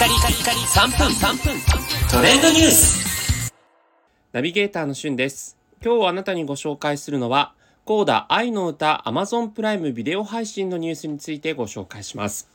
3分トレンドニュースナビゲーターのしゅんです。今日あなたにご紹介するのはコーダ愛の歌 Amazon プライムビデオ配信のニュースについてご紹介します。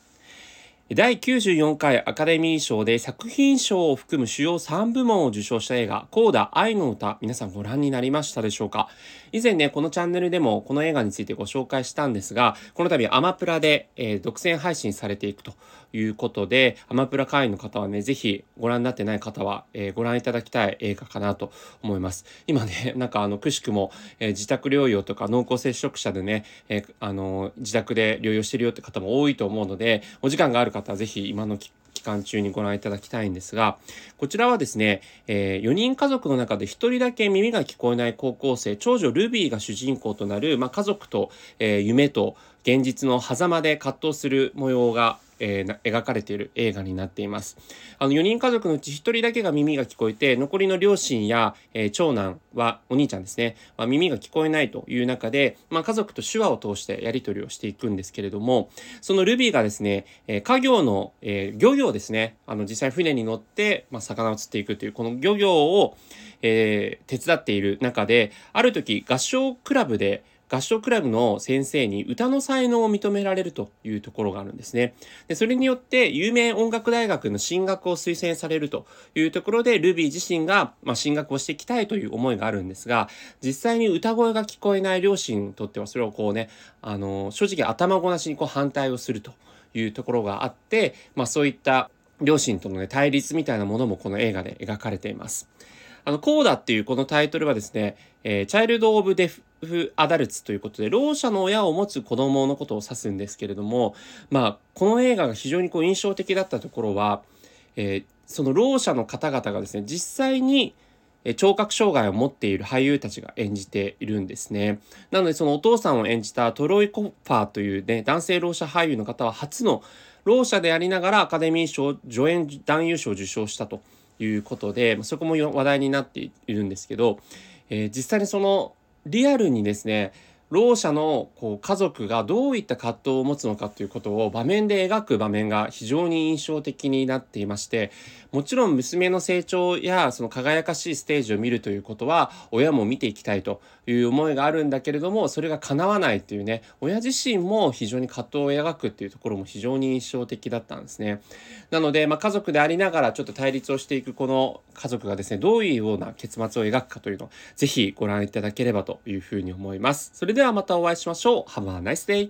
第94回アカデミー賞で作品賞を含む主要3部門を受賞した映画コーダ愛の歌、皆さんご覧になりましたでしょうか。以前ねこのチャンネルでもこの映画についてご紹介したんですが、この度アマプラで、独占配信されていくということで、アマプラ会員の方はねぜひご覧になってない方は、ご覧いただきたい映画かなと思います。今ねなんかくしくも、自宅療養とか濃厚接触者でね、自宅で療養してるよって方も多いと思うので、お時間がある方はぜひ今の期間中にご覧いただきたいんですが、こちらはですね、4人家族の中で1人だけ耳が聞こえない高校生長女ルビーが主人公となる、家族と、夢と現実の狭間で葛藤する模様が描かれている映画になっています。4人家族のうち1人だけが耳が聞こえて、残りの両親や、長男はお兄ちゃんですね、耳が聞こえないという中で、家族と手話を通してやり取りをしていくんですけれども、そのルビーがですね、漁業ですね、実際船に乗って、魚を釣っていくというこの漁業を、手伝っている中で、ある時合唱クラブの先生に歌の才能を認められるというところがあるんですね。で、それによって有名音楽大学の進学を推薦されるというところで、ルビー自身が進学をしていきたいという思いがあるんですが、実際に歌声が聞こえない両親にとってはそれをこうね、正直頭ごなしに反対をするというところがあって、そういった両親とのね、対立みたいなものもこの映画で描かれています。コーダっていうこのタイトルはですね、チャイルド・オブ・デフアダルツということで、ろう者の親を持つ子供のことを指すんですけれども、この映画が非常に印象的だったところは、そのろう者の方々がですね、実際に聴覚障害を持っている俳優たちが演じているんですね。なのでそのお父さんを演じたトロイ・コッファーというね、男性ろう者俳優の方は初のろう者でありながらアカデミー賞助演男優賞を受賞したということで、そこも話題になっているんですけど、実際にそのリアルにですね、ろう者の家族がどういった葛藤を持つのかということを場面で描く場面が非常に印象的になっていまして、もちろん娘の成長やその輝かしいステージを見るということは親も見ていきたいという思いがあるんだけれども、それが叶わないというね、親自身も非常に葛藤を描くというところも非常に印象的だったんですね。なので、家族でありながらちょっと対立をしていくこの家族がですね、どういうような結末を描くかというのをぜひご覧いただければというふうに思います。それではまたお会いしましょう。Have a nice day!